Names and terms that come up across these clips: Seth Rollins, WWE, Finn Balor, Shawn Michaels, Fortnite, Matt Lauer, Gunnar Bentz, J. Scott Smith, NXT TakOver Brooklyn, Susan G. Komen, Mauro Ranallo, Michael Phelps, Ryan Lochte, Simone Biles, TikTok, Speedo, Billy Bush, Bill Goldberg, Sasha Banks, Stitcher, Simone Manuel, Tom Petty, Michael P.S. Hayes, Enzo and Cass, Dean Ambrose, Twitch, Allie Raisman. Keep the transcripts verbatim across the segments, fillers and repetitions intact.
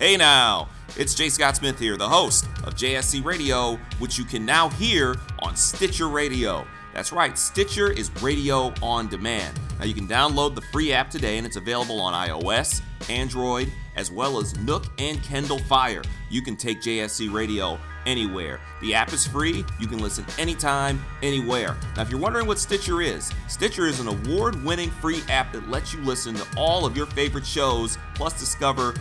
Hey now, it's J. Scott Smith here, the host of J S C Radio, which you can now hear on Stitcher Radio. That's right, Stitcher is radio on demand. Now you can download the free app today, and it's available on iOS, Android, as well as Nook and Kindle Fire. You can take J S C Radio anywhere. The app is free. You can listen anytime, anywhere. Now, if you're wondering what Stitcher is, Stitcher is an award-winning free app that lets you listen to all of your favorite shows, plus discover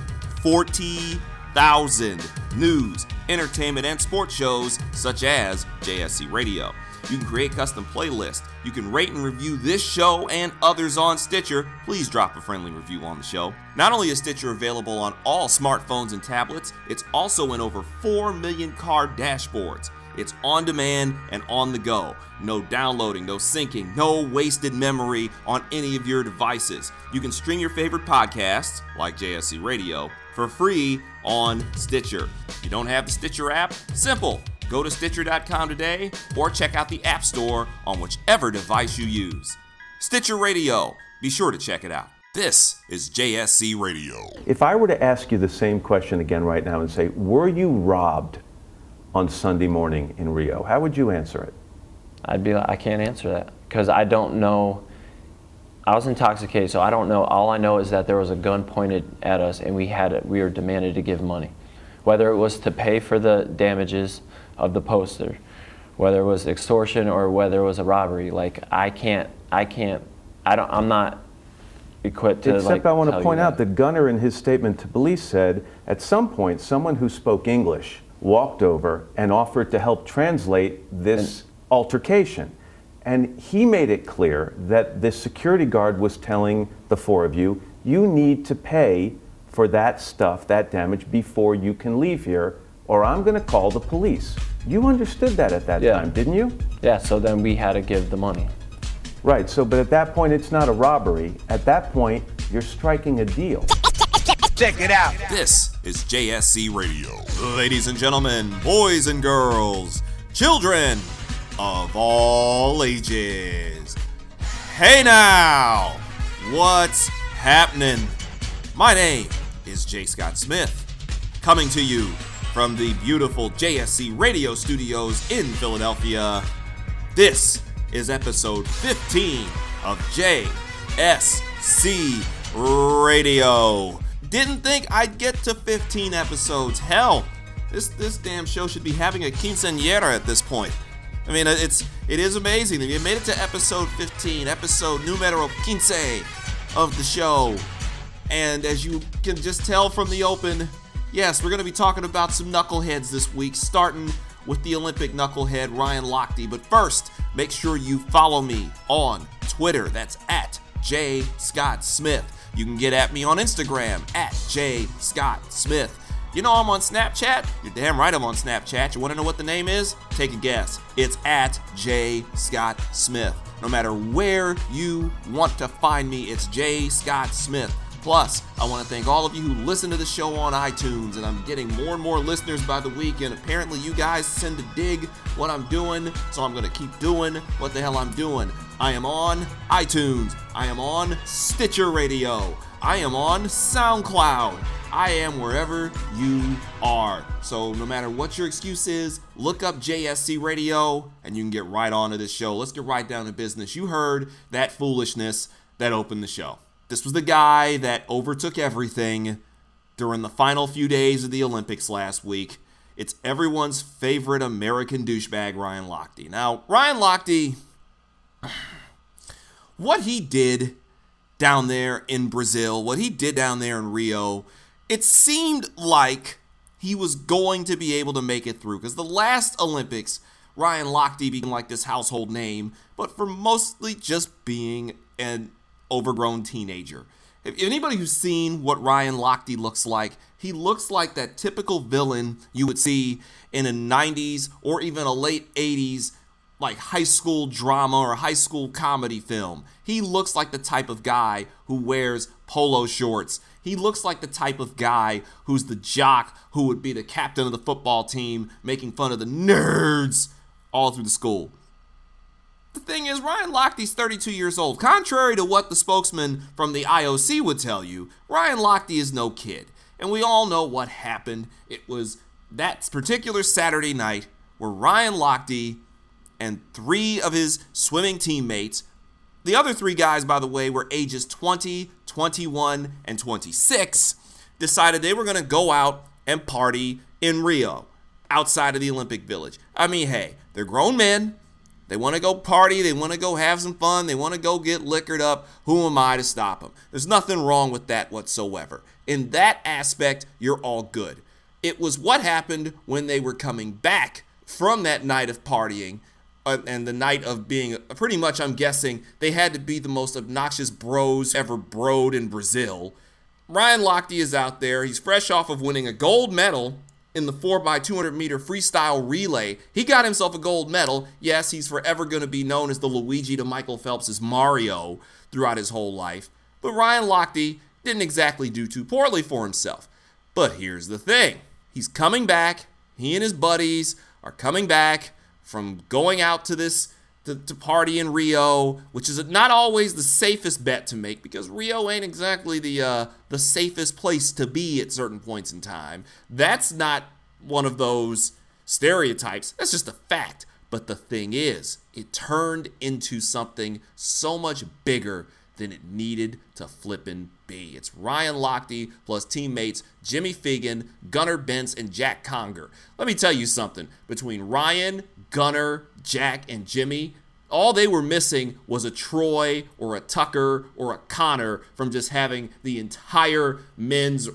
forty thousand news, entertainment, and sports shows such as J S C Radio. You can create custom playlists. You can rate and review this show and others on Stitcher. Please drop a friendly review on the show. Not only is Stitcher available on all smartphones and tablets, it's also in over four million car dashboards. It's on demand and on the go. No downloading, no syncing, no wasted memory on any of your devices. You can stream your favorite podcasts, like J S C Radio, for free on Stitcher. If you don't have the Stitcher app, simple. Go to Stitcher dot com today or check out the App Store on whichever device you use. Stitcher Radio. Be sure to check it out. This is J S C Radio. If I were to ask you the same question again right now and say, were you robbed on Sunday morning in Rio, how would you answer it? I'd be like, I can't answer that because I don't know. I was intoxicated, so I don't know. All I know is that there was a gun pointed at us and we had it. We were demanded to give money, whether it was to pay for the damages of the poster, whether it was extortion or whether it was a robbery. Like I can't, I can't, I don't, I'm not equipped to. Except like, I want to point out that Gunnar in his statement to police said, at some point, someone who spoke English walked over and offered to help translate this and, altercation. And he made it clear that the security guard was telling the four of you, you need to pay for that stuff, that damage, before you can leave here, or I'm going to call the police. You understood that at that yeah. time, didn't you? Yeah, so then we had to give the money. Right, so but at that point, it's not a robbery. At that point, you're striking a deal. Check it out. This is J S C Radio. Ladies and gentlemen, boys and girls, children of all ages. Hey now, what's happening? My name is J. Scott Smith, coming to you from the beautiful J S C Radio studios in Philadelphia. This is episode fifteen of J S C Radio. Didn't think I'd get to fifteen episodes. Hell, this this damn show should be having a quinceañera at this point. I mean, it's it is amazing that we made it to episode fifteen, episode numero quince of the show. And as you can just tell from the open, yes, we're going to be talking about some knuckleheads this week, starting with the Olympic knucklehead Ryan Lochte. But first, make sure you follow me on Twitter. That's at J. Scott Smith. You can get at me on Instagram, at J. Scott Smith. You know I'm on Snapchat? You're damn right I'm on Snapchat. You want to know what the name is? Take a guess. It's at J. Scott Smith. No matter where you want to find me, it's J. Scott Smith. Plus, I want to thank all of you who listen to the show on iTunes, and I'm getting more and more listeners by the week, and apparently you guys tend to dig what I'm doing, so I'm going to keep doing what the hell I'm doing. I am on iTunes. I am on Stitcher Radio. I am on SoundCloud. I am wherever you are. So no matter what your excuse is, look up J S C Radio, and you can get right on to this show. Let's get right down to business. You heard that foolishness that opened the show. This was the guy that overtook everything during the final few days of the Olympics last week. It's everyone's favorite American douchebag, Ryan Lochte. Now, Ryan Lochte, what he did down there in Brazil, what he did down there in Rio, it seemed like he was going to be able to make it through. Because the last Olympics, Ryan Lochte being like this household name, but for mostly just being an overgrown teenager. If anybody who's seen what Ryan Lochte looks like, he looks like that typical villain you would see in a nineties or even a late eighties like high school drama or high school comedy film. He looks like the type of guy who wears polo shorts. He looks like the type of guy who's the jock who would be the captain of the football team making fun of the nerds all through the school. The thing is, Ryan Lochte's thirty-two years old. Contrary to what the spokesman from the I O C would tell you, Ryan Lochte is no kid. and we all know what happened. It was that particular Saturday night where Ryan Lochte and three of his swimming teammates, the other three guys, by the way, were ages twenty, twenty-one, and twenty-six, decided they were going to go out and party in Rio, outside of the Olympic Village. I mean, hey, they're grown men. They want to go party. They want to go have some fun. They want to go get liquored up. Who am I to stop them? There's nothing wrong with that whatsoever. In that aspect, you're all good. It was what happened when they were coming back from that night of partying uh, and the night of being, pretty much, I'm guessing, they had to be the most obnoxious bros ever broed in Brazil. Ryan Lochte is out there. He's fresh off of winning a gold medal in the four by two hundred meter freestyle relay. He got himself a gold medal. Yes, he's forever going to be known as the Luigi to Michael Phelps' Mario throughout his whole life. But Ryan Lochte didn't exactly do too poorly for himself. But here's the thing. He's coming back. He and his buddies are coming back from going out to this to, to party in Rio, which is not always the safest bet to make because Rio ain't exactly the uh, the safest place to be at certain points in time. That's not one of those stereotypes. That's just a fact. But the thing is, it turned into something so much bigger than it needed to flippin' be. It's Ryan Lochte plus teammates Jimmy Feigen, Gunnar Bentz, and Jack Conger. Let me tell you something. Between Ryan, Gunnar, Jack, and Jimmy, all they were missing was a Troy or a Tucker or a Connor from just having the entire men's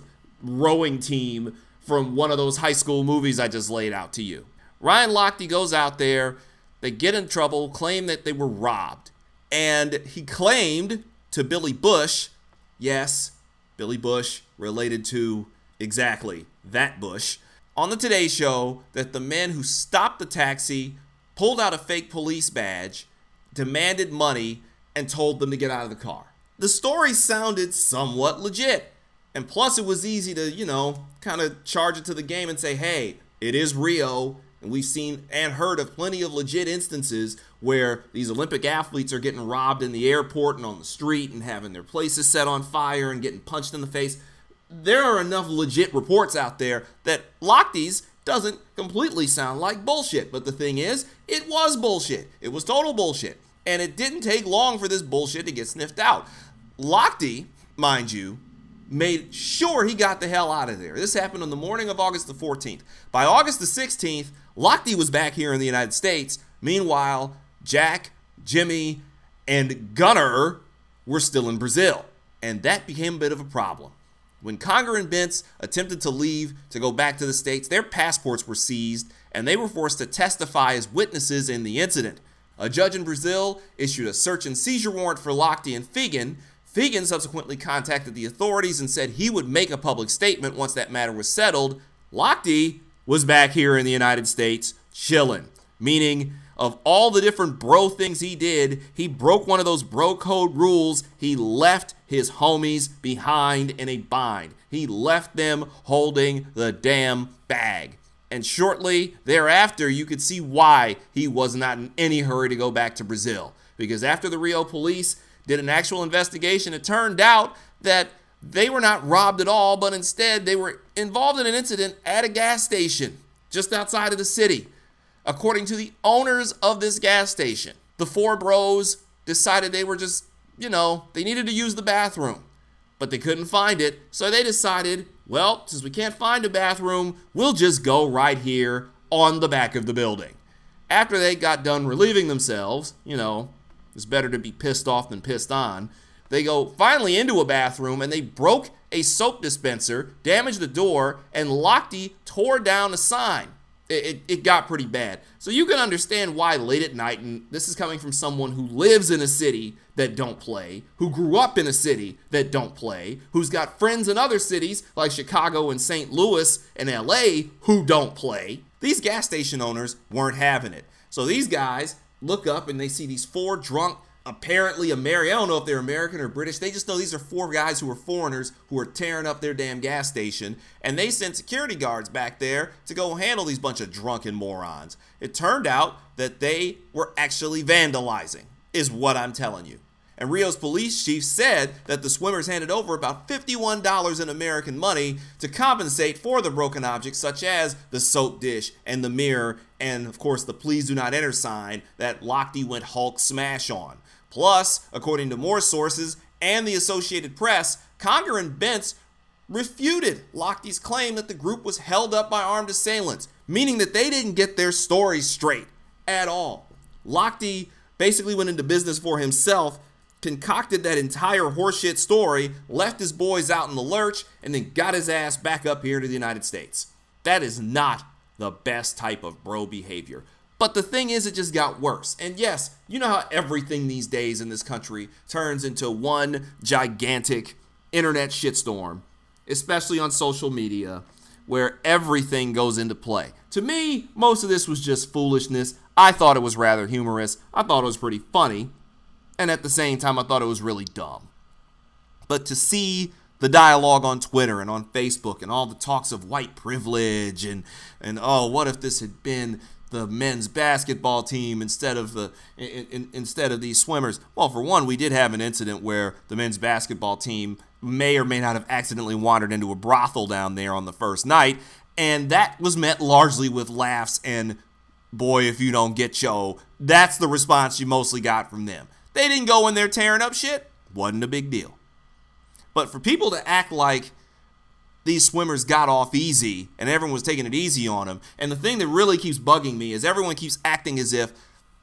rowing team from one of those high school movies I just laid out to you. Ryan Lochte goes out there. They get in trouble, claim that they were robbed. And he claimed to Billy Bush, yes, Billy Bush related to exactly that Bush, on the Today Show that the men who stopped the taxi pulled out a fake police badge, demanded money, and told them to get out of the car. The story sounded somewhat legit. And plus it was easy to, you know, kind of charge it to the game and say, hey, it is Rio. And we've seen and heard of plenty of legit instances where these Olympic athletes are getting robbed in the airport and on the street and having their places set on fire and getting punched in the face. There are enough legit reports out there that Lochte's doesn't completely sound like bullshit. But the thing is, it was bullshit. It was total bullshit. And it didn't take long for this bullshit to get sniffed out. Lochte, mind you, made sure he got the hell out of there. This happened on the morning of August the fourteenth. By August the sixteenth, Lochte was back here in the United States. Meanwhile, Jack, Jimmy, and Gunnar were still in Brazil. And that became a bit of a problem. When Conger and Bentz attempted to leave to go back to the States, their passports were seized, and they were forced to testify as witnesses in the incident. A judge in Brazil issued a search and seizure warrant for Lochte and Feigen. Feigen subsequently contacted the authorities and said he would make a public statement once that matter was settled. Lochte was back here in the United States chilling, meaning of all the different bro things he did, he broke one of those bro code rules. He left his homies behind in a bind. He left them holding the damn bag. And shortly thereafter, you could see why he was not in any hurry to go back to Brazil. Because after the Rio police did an actual investigation, it turned out that they were not robbed at all, but instead they were involved in an incident at a gas station just outside of the city. According to the owners of this gas station, the four bros decided they were just, you know, they needed to use the bathroom, but they couldn't find it. So they decided, well, since we can't find a bathroom, we'll just go right here on the back of the building. After they got done relieving themselves, you know, it's better to be pissed off than pissed on, they go finally into a bathroom and they broke a soap dispenser, damaged the door, and Lochte tore down a sign. It, it, it got pretty bad. So you can understand why late at night, and this is coming from someone who lives in a city that don't play, who grew up in a city that don't play, who's got friends in other cities like Chicago and Saint Louis and L A who don't play. These gas station owners weren't having it. So these guys look up and they see these four drunk, apparently American, I don't know if they're American or British, they just know these are four guys who are foreigners who are tearing up their damn gas station, and they sent security guards back there to go handle these bunch of drunken morons. It turned out that they were actually vandalizing, is what I'm telling you. and Rio's police chief said that the swimmers handed over about fifty-one dollars in American money to compensate for the broken objects, such as the soap dish and the mirror, and of course the please do not enter sign that Lochte went Hulk smash on. Plus, according to more sources and the Associated Press, Conger and Bentz refuted Lochte's claim that the group was held up by armed assailants, meaning that they didn't get their story straight at all. Lochte basically went into business for himself, concocted that entire horseshit story, left his boys out in the lurch, and then got his ass back up here to the United States. That is not the best type of bro behavior. But the thing is, it just got worse. And yes, you know how everything these days in this country turns into one gigantic internet shitstorm, especially on social media, where everything goes into play. To me, most of this was just foolishness. I thought it was rather humorous. I thought it was pretty funny. And at the same time, I thought it was really dumb. But to see the dialogue on Twitter and on Facebook and all the talks of white privilege and, and oh, what if this had been the men's basketball team instead of the in, in, instead of these swimmers. Well, for one, we did have an incident where the men's basketball team may or may not have accidentally wandered into a brothel down there on the first night, and that was met largely with laughs and, boy, if you don't get yo, that's the response you mostly got from them. They didn't go in there tearing up shit. Wasn't a big deal. But for people to act like these swimmers got off easy and everyone was taking it easy on them. And the thing that really keeps bugging me is everyone keeps acting as if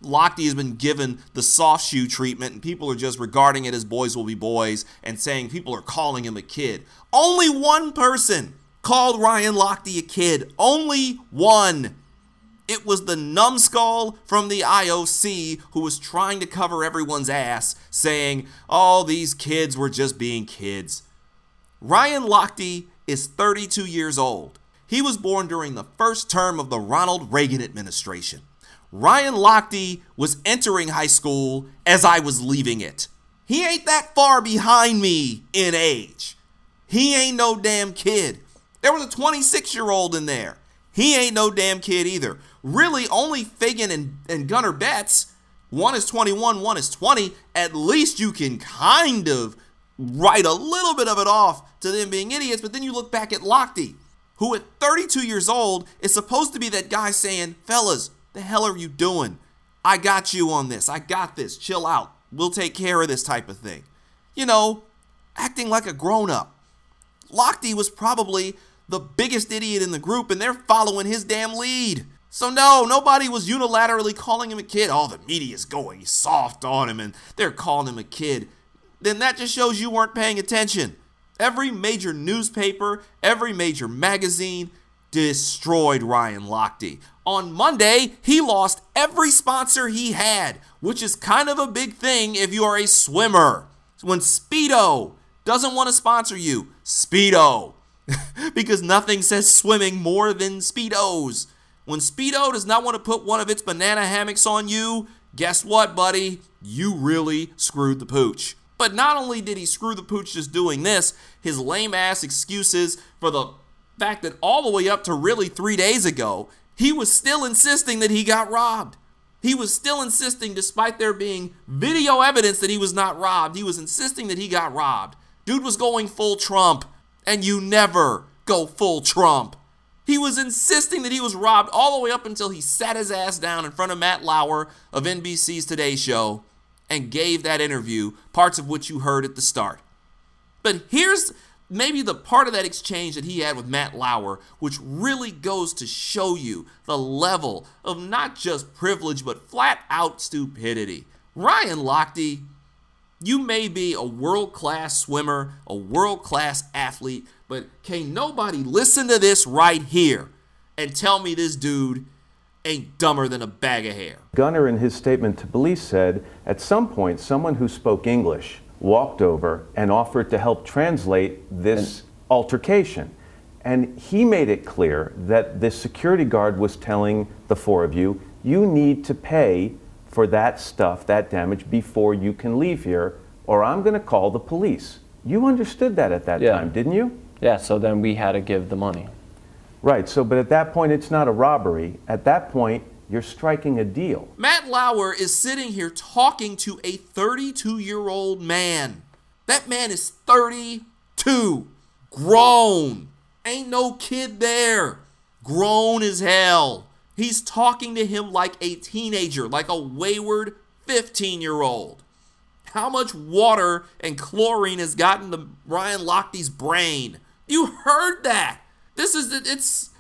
Lochte has been given the soft shoe treatment and people are just regarding it as boys will be boys and saying people are calling him a kid. Only one person called Ryan Lochte a kid. Only one. It was the numbskull from the I O C who was trying to cover everyone's ass saying, oh, these kids were just being kids. Ryan Lochte is thirty-two years old. He was born during the first term of the Ronald Reagan administration. Ryan Lochte was entering high school as I was leaving it. He ain't that far behind me in age. He ain't no damn kid. There was a twenty-six-year-old in there. He ain't no damn kid either. Really, only Feigen and, and Gunnar Bentz, one is twenty-one, one is twenty. At least you can kind of write a little bit of it off to them being idiots, but then you look back at Lochte, who at thirty-two years old is supposed to be that guy saying, fellas, the hell are you doing? I got you on this. I got this. Chill out. We'll take care of this type of thing. You know, acting like a grown-up. Lochte was probably the biggest idiot in the group, and they're following his damn lead. So no, nobody was unilaterally calling him a kid. Oh, the media's going soft on him, and they're calling him a kid. Then that just shows you weren't paying attention. Every major newspaper, every major magazine destroyed Ryan Lochte. On Monday, he lost every sponsor he had, which is kind of a big thing if you are a swimmer. When Speedo doesn't want to sponsor you, Speedo. Because nothing says swimming more than Speedos. When Speedo does not want to put one of its banana hammocks on you, guess what, buddy? You really screwed the pooch. But not only did he screw the pooch just doing this, his lame-ass excuses for the fact that all the way up to really three days ago, he was still insisting that he got robbed. He was still insisting, despite there being video evidence that he was not robbed, he was insisting that he got robbed. Dude was going full Trump, and you never go full Trump. He was insisting that he was robbed all the way up until he sat his ass down in front of Matt Lauer of N B C's Today Show and gave that interview, parts of which you heard at the start. But here's maybe the part of that exchange that he had with Matt Lauer, which really goes to show you the level of not just privilege, but flat-out stupidity. Ryan Lochte, you may be a world-class swimmer, a world-class athlete, but can nobody listen to this right here and tell me this dude ain't dumber than a bag of hair. Gunnar, in his statement to police, said at some point someone who spoke English walked over and offered to help translate this and altercation. And he made it clear that this security guard was telling the four of you, you need to pay for that stuff, that damage, before you can leave here, or I'm going to call the police. You understood that at that yeah. time, didn't you? Yeah, so then we had to give the money. Right, so but at that point, it's not a robbery. At that point, You're striking a deal. Matt Lauer is sitting here talking to a thirty-two-year-old man. That man is thirty-two. Grown. Ain't no kid there. Grown as hell. He's talking to him like a teenager, like a wayward fifteen-year-old. How much water and chlorine has gotten to Ryan Lochte's brain? You heard that. This is, it's,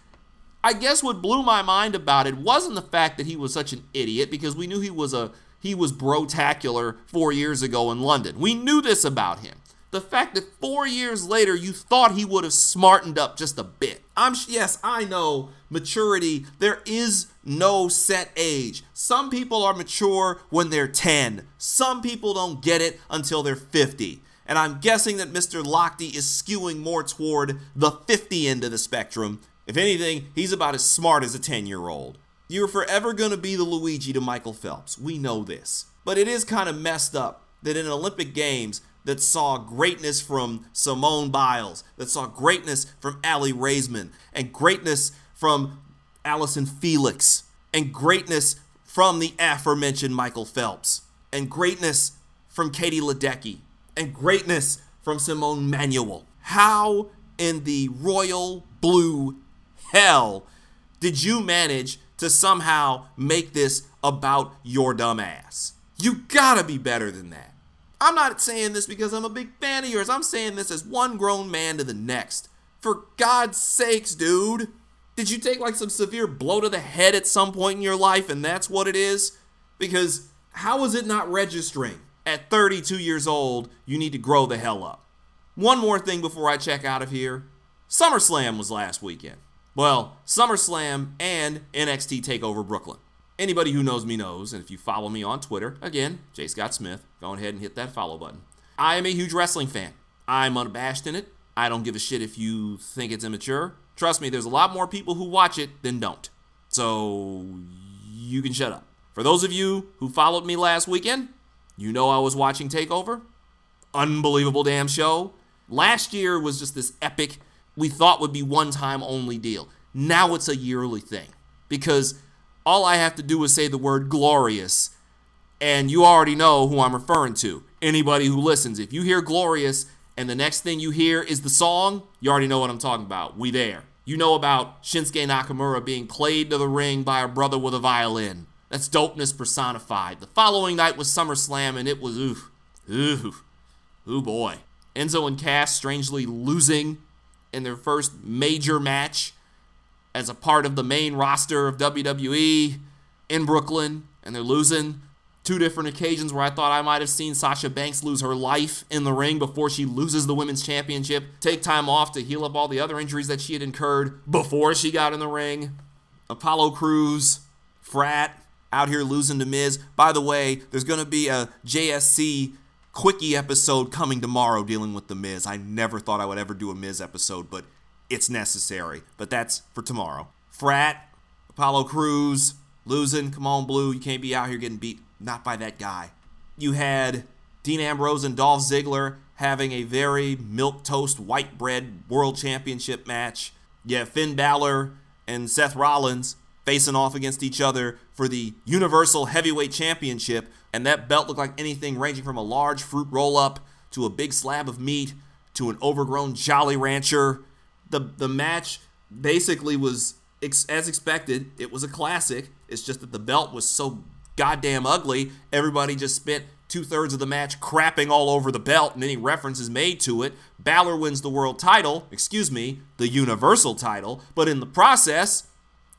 I guess what blew my mind about it wasn't the fact that he was such an idiot, because we knew he was a, he was brotacular four years ago in London. We knew this about him. The fact that four years later, you thought he would have smartened up just a bit. I'm, yes, I know maturity. There is no set age. Some people are mature when they're ten. Some people don't get it until they're fifty. And I'm guessing that Mister Lochte is skewing more toward the fifty end of the spectrum. If anything, he's about as smart as a ten-year-old. You're forever going to be the Luigi to Michael Phelps. We know this. But it is kind of messed up that in Olympic Games that saw greatness from Simone Biles, that saw greatness from Allie Raisman, and greatness from Allison Felix, and greatness from the aforementioned Michael Phelps, and greatness from Katie Ledecky, and greatness from Simone Manuel. How in the royal blue hell did you manage to somehow make this about your dumb ass? You gotta be better than that. I'm not saying this because I'm a big fan of yours. I'm saying this as one grown man to the next. For God's sakes, dude. Did you take like some severe blow to the head at some point in your life and that's what it is? Because how is it not registering? At thirty-two years old, you need to grow the hell up. One more thing before I check out of here. SummerSlam was last weekend. Well, SummerSlam and N X T TakeOver Brooklyn. Anybody who knows me knows, and if you follow me on Twitter, again, J. Scott Smith, go ahead and hit that follow button. I am a huge wrestling fan. I'm unabashed in it. I don't give a shit if you think it's immature. Trust me, there's a lot more people who watch it than don't. So, you can shut up. For those of you who followed me last weekend, you know I was watching TakeOver. Unbelievable damn show. Last year was just this epic, we thought would be one-time only deal. Now it's a yearly thing. Because all I have to do is say the word glorious, and you already know who I'm referring to. Anybody who listens, if you hear glorious, and the next thing you hear is the song, you already know what I'm talking about. We there. You know about Shinsuke Nakamura being played to the ring by a brother with a violin. That's dopeness personified. The following night was SummerSlam, and it was oof, oof, ooh boy. Enzo and Cass strangely losing in their first major match as a part of the main roster of W W E in Brooklyn, and they're losing. Two different occasions where I thought I might have seen Sasha Banks lose her life in the ring before she loses the women's championship, take time off to heal up all the other injuries that she had incurred before she got in the ring. Apollo Crews, frat, out here losing to Miz. By the way, there's going to be a J S C quickie episode coming tomorrow dealing with the Miz. I never thought I would ever do a Miz episode, but it's necessary, but that's for tomorrow. Frat, Apollo Crews, losing. Come on, Blue. You can't be out here getting beat. Not by that guy. You had Dean Ambrose and Dolph Ziggler having a very milquetoast, white bread world championship match. You have Finn Balor and Seth Rollins facing off against each other for the Universal Heavyweight Championship, and that belt looked like anything ranging from a large fruit roll-up to a big slab of meat to an overgrown Jolly Rancher. The the match basically was, ex- as expected, it was a classic. It's just that the belt was so goddamn ugly, everybody just spent two-thirds of the match crapping all over the belt and any references made to it. Balor wins the world title, excuse me, the Universal title, but in the process,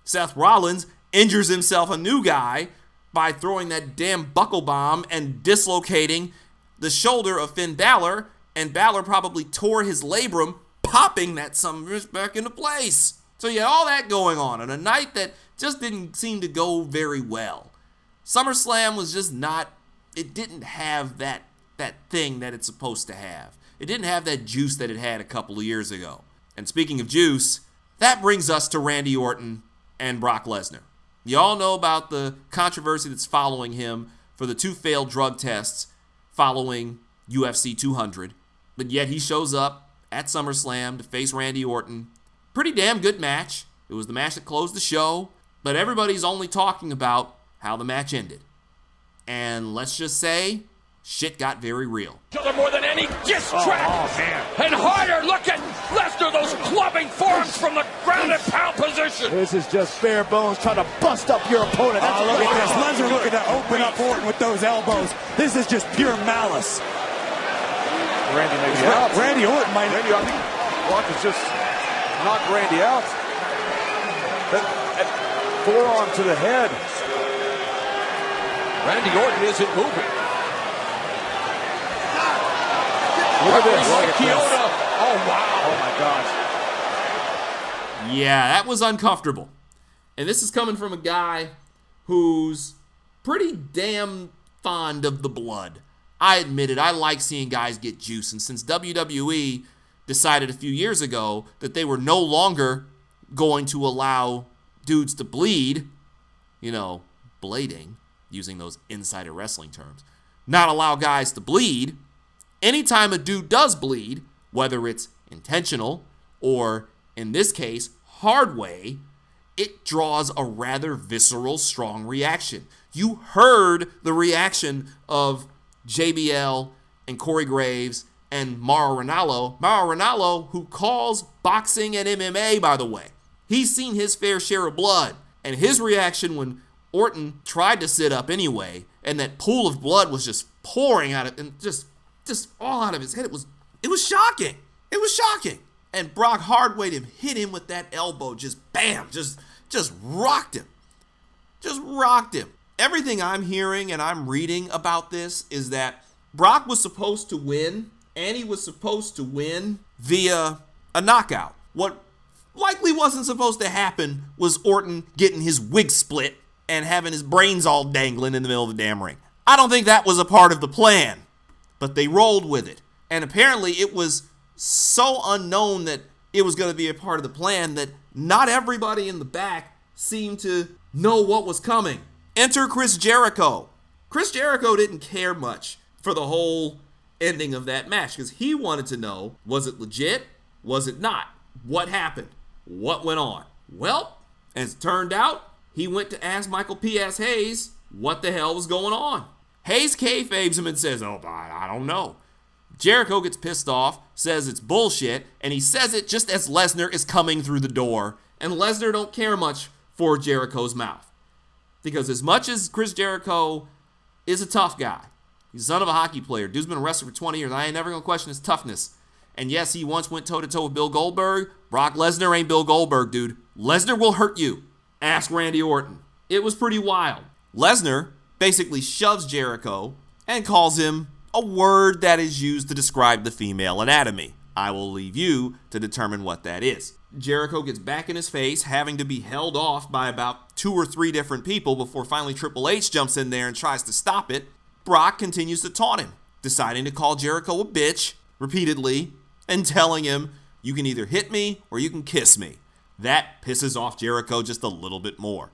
Seth Rollins injures himself a new guy by throwing that damn buckle bomb and dislocating the shoulder of Finn Balor, and Balor probably tore his labrum, popping that summers back into place. So you had all that going on on a night that just didn't seem to go very well. SummerSlam was just not, it didn't have that that thing that it's supposed to have. It didn't have that juice that it had a couple of years ago. And speaking of juice, that brings us to Randy Orton and Brock Lesnar. You all know about the controversy that's following him for the two failed drug tests following U F C two hundred, but yet he shows up at SummerSlam to face Randy Orton. Pretty damn good match. It was the match that closed the show. But everybody's only talking about how the match ended. And let's just say, shit got very real. More than any diss track. Oh, oh, and harder, look at Lesnar, those clubbing forearms from the ground and pound position. This is just bare bones trying to bust up your opponent. That's oh, look at this. Lesnar looking to open up Orton with those elbows. This is just pure malice. Randy maybe out. Randy Orton might. Randy, I think Brock has just knocked Randy out. That, that forearm to the head. Randy Orton isn't moving. Look at this. Look at this. Oh, wow. Oh, my gosh. Yeah, that was uncomfortable. And this is coming from a guy who's pretty damn fond of the blood. I admit it. I like seeing guys get juice. And since W W E decided a few years ago that they were no longer going to allow dudes to bleed, you know, blading, using those insider wrestling terms, not allow guys to bleed, anytime a dude does bleed, whether it's intentional or, in this case, hard way, it draws a rather visceral, strong reaction. You heard the reaction of J B L and Corey Graves and Mauro Ranallo. Mauro Ranallo, who calls boxing and M M A, by the way. He's seen his fair share of blood. And his reaction when Orton tried to sit up anyway, and that pool of blood was just pouring out of, and just... just all out of his head. It was it was shocking. It was shocking. And Brock hard-weighted him, hit him with that elbow. Just bam. Just just rocked him. Just rocked him. Everything I'm hearing and I'm reading about this is that Brock was supposed to win, and he was supposed to win via a knockout. What likely wasn't supposed to happen was Orton getting his wig split and having his brains all dangling in the middle of the damn ring. I don't think that was a part of the plan. But they rolled with it. And apparently it was so unknown that it was going to be a part of the plan that not everybody in the back seemed to know what was coming. Enter Chris Jericho. Chris Jericho didn't care much for the whole ending of that match because he wanted to know, was it legit? Was it not? What happened? What went on? Well, as it turned out, he went to ask Michael P S. Hayes what the hell was going on. Hayes kayfabes him and says, oh, I don't know. Jericho gets pissed off, says it's bullshit, and he says it just as Lesnar is coming through the door. And Lesnar don't care much for Jericho's mouth. Because as much as Chris Jericho is a tough guy, he's the son of a hockey player. Dude's been a wrestler for twenty years. I ain't never going to question his toughness. And yes, he once went toe-to-toe with Bill Goldberg. Brock Lesnar ain't Bill Goldberg, dude. Lesnar will hurt you. Ask Randy Orton. It was pretty wild. Lesnar basically shoves Jericho and calls him a word that is used to describe the female anatomy. I will leave you to determine what that is. Jericho gets back in his face, having to be held off by about two or three different people before finally Triple H jumps in there and tries to stop it. Brock continues to taunt him, deciding to call Jericho a bitch repeatedly and telling him, you can either hit me or you can kiss me. That pisses off Jericho just a little bit more.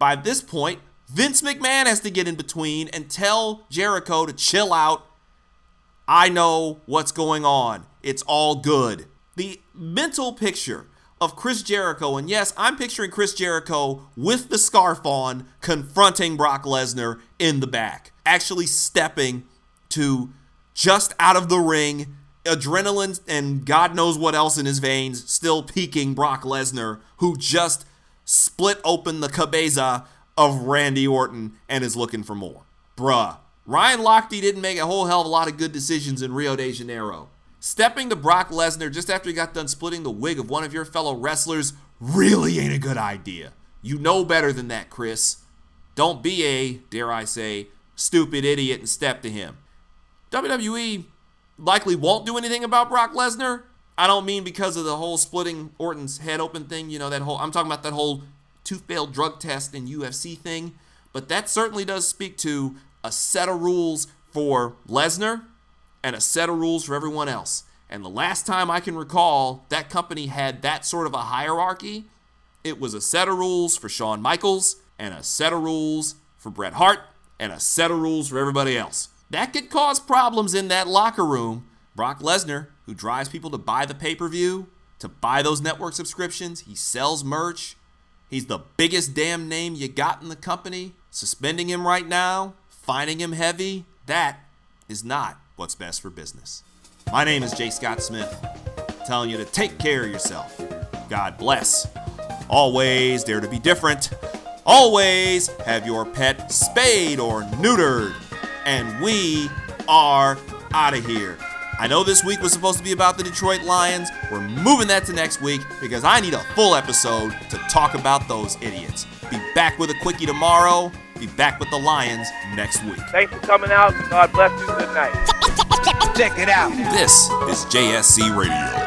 By this point, Vince McMahon has to get in between and tell Jericho to chill out. I know what's going on. It's all good. The mental picture of Chris Jericho, and yes, I'm picturing Chris Jericho with the scarf on, confronting Brock Lesnar in the back, actually stepping to just out of the ring, adrenaline and God knows what else in his veins, still peaking Brock Lesnar, who just split open the cabeza of Randy Orton and is looking for more. Bruh. Ryan Lochte didn't make a whole hell of a lot of good decisions in Rio de Janeiro. Stepping to Brock Lesnar just after he got done splitting the wig of one of your fellow wrestlers really ain't a good idea. You know better than that, Chris. Don't be a, dare I say, stupid idiot and step to him. W W E likely won't do anything about Brock Lesnar. I don't mean because of the whole splitting Orton's head open thing, you know, that whole, I'm talking about that whole two failed drug test and U F C thing, but that certainly does speak to a set of rules for Lesnar and a set of rules for everyone else. And the last time I can recall that company had that sort of a hierarchy, it was a set of rules for Shawn Michaels and a set of rules for Bret Hart and a set of rules for everybody else. That could cause problems in that locker room. Brock Lesnar, who drives people to buy the pay-per-view, to buy those network subscriptions, he sells merch, He's the biggest damn name you got in the company. Suspending him right now, fining him heavy, that is not what's best for business. My name is J. Scott Smith, telling you to take care of yourself. God bless. Always dare to be different. Always have your pet spayed or neutered. And we are out of here. I know this week was supposed to be about the Detroit Lions. We're moving that to next week because I need a full episode to talk about those idiots. Be back with a quickie tomorrow. Be back with the Lions next week. Thanks for coming out. God bless you. Good night. Check it out. This is J S C Radio.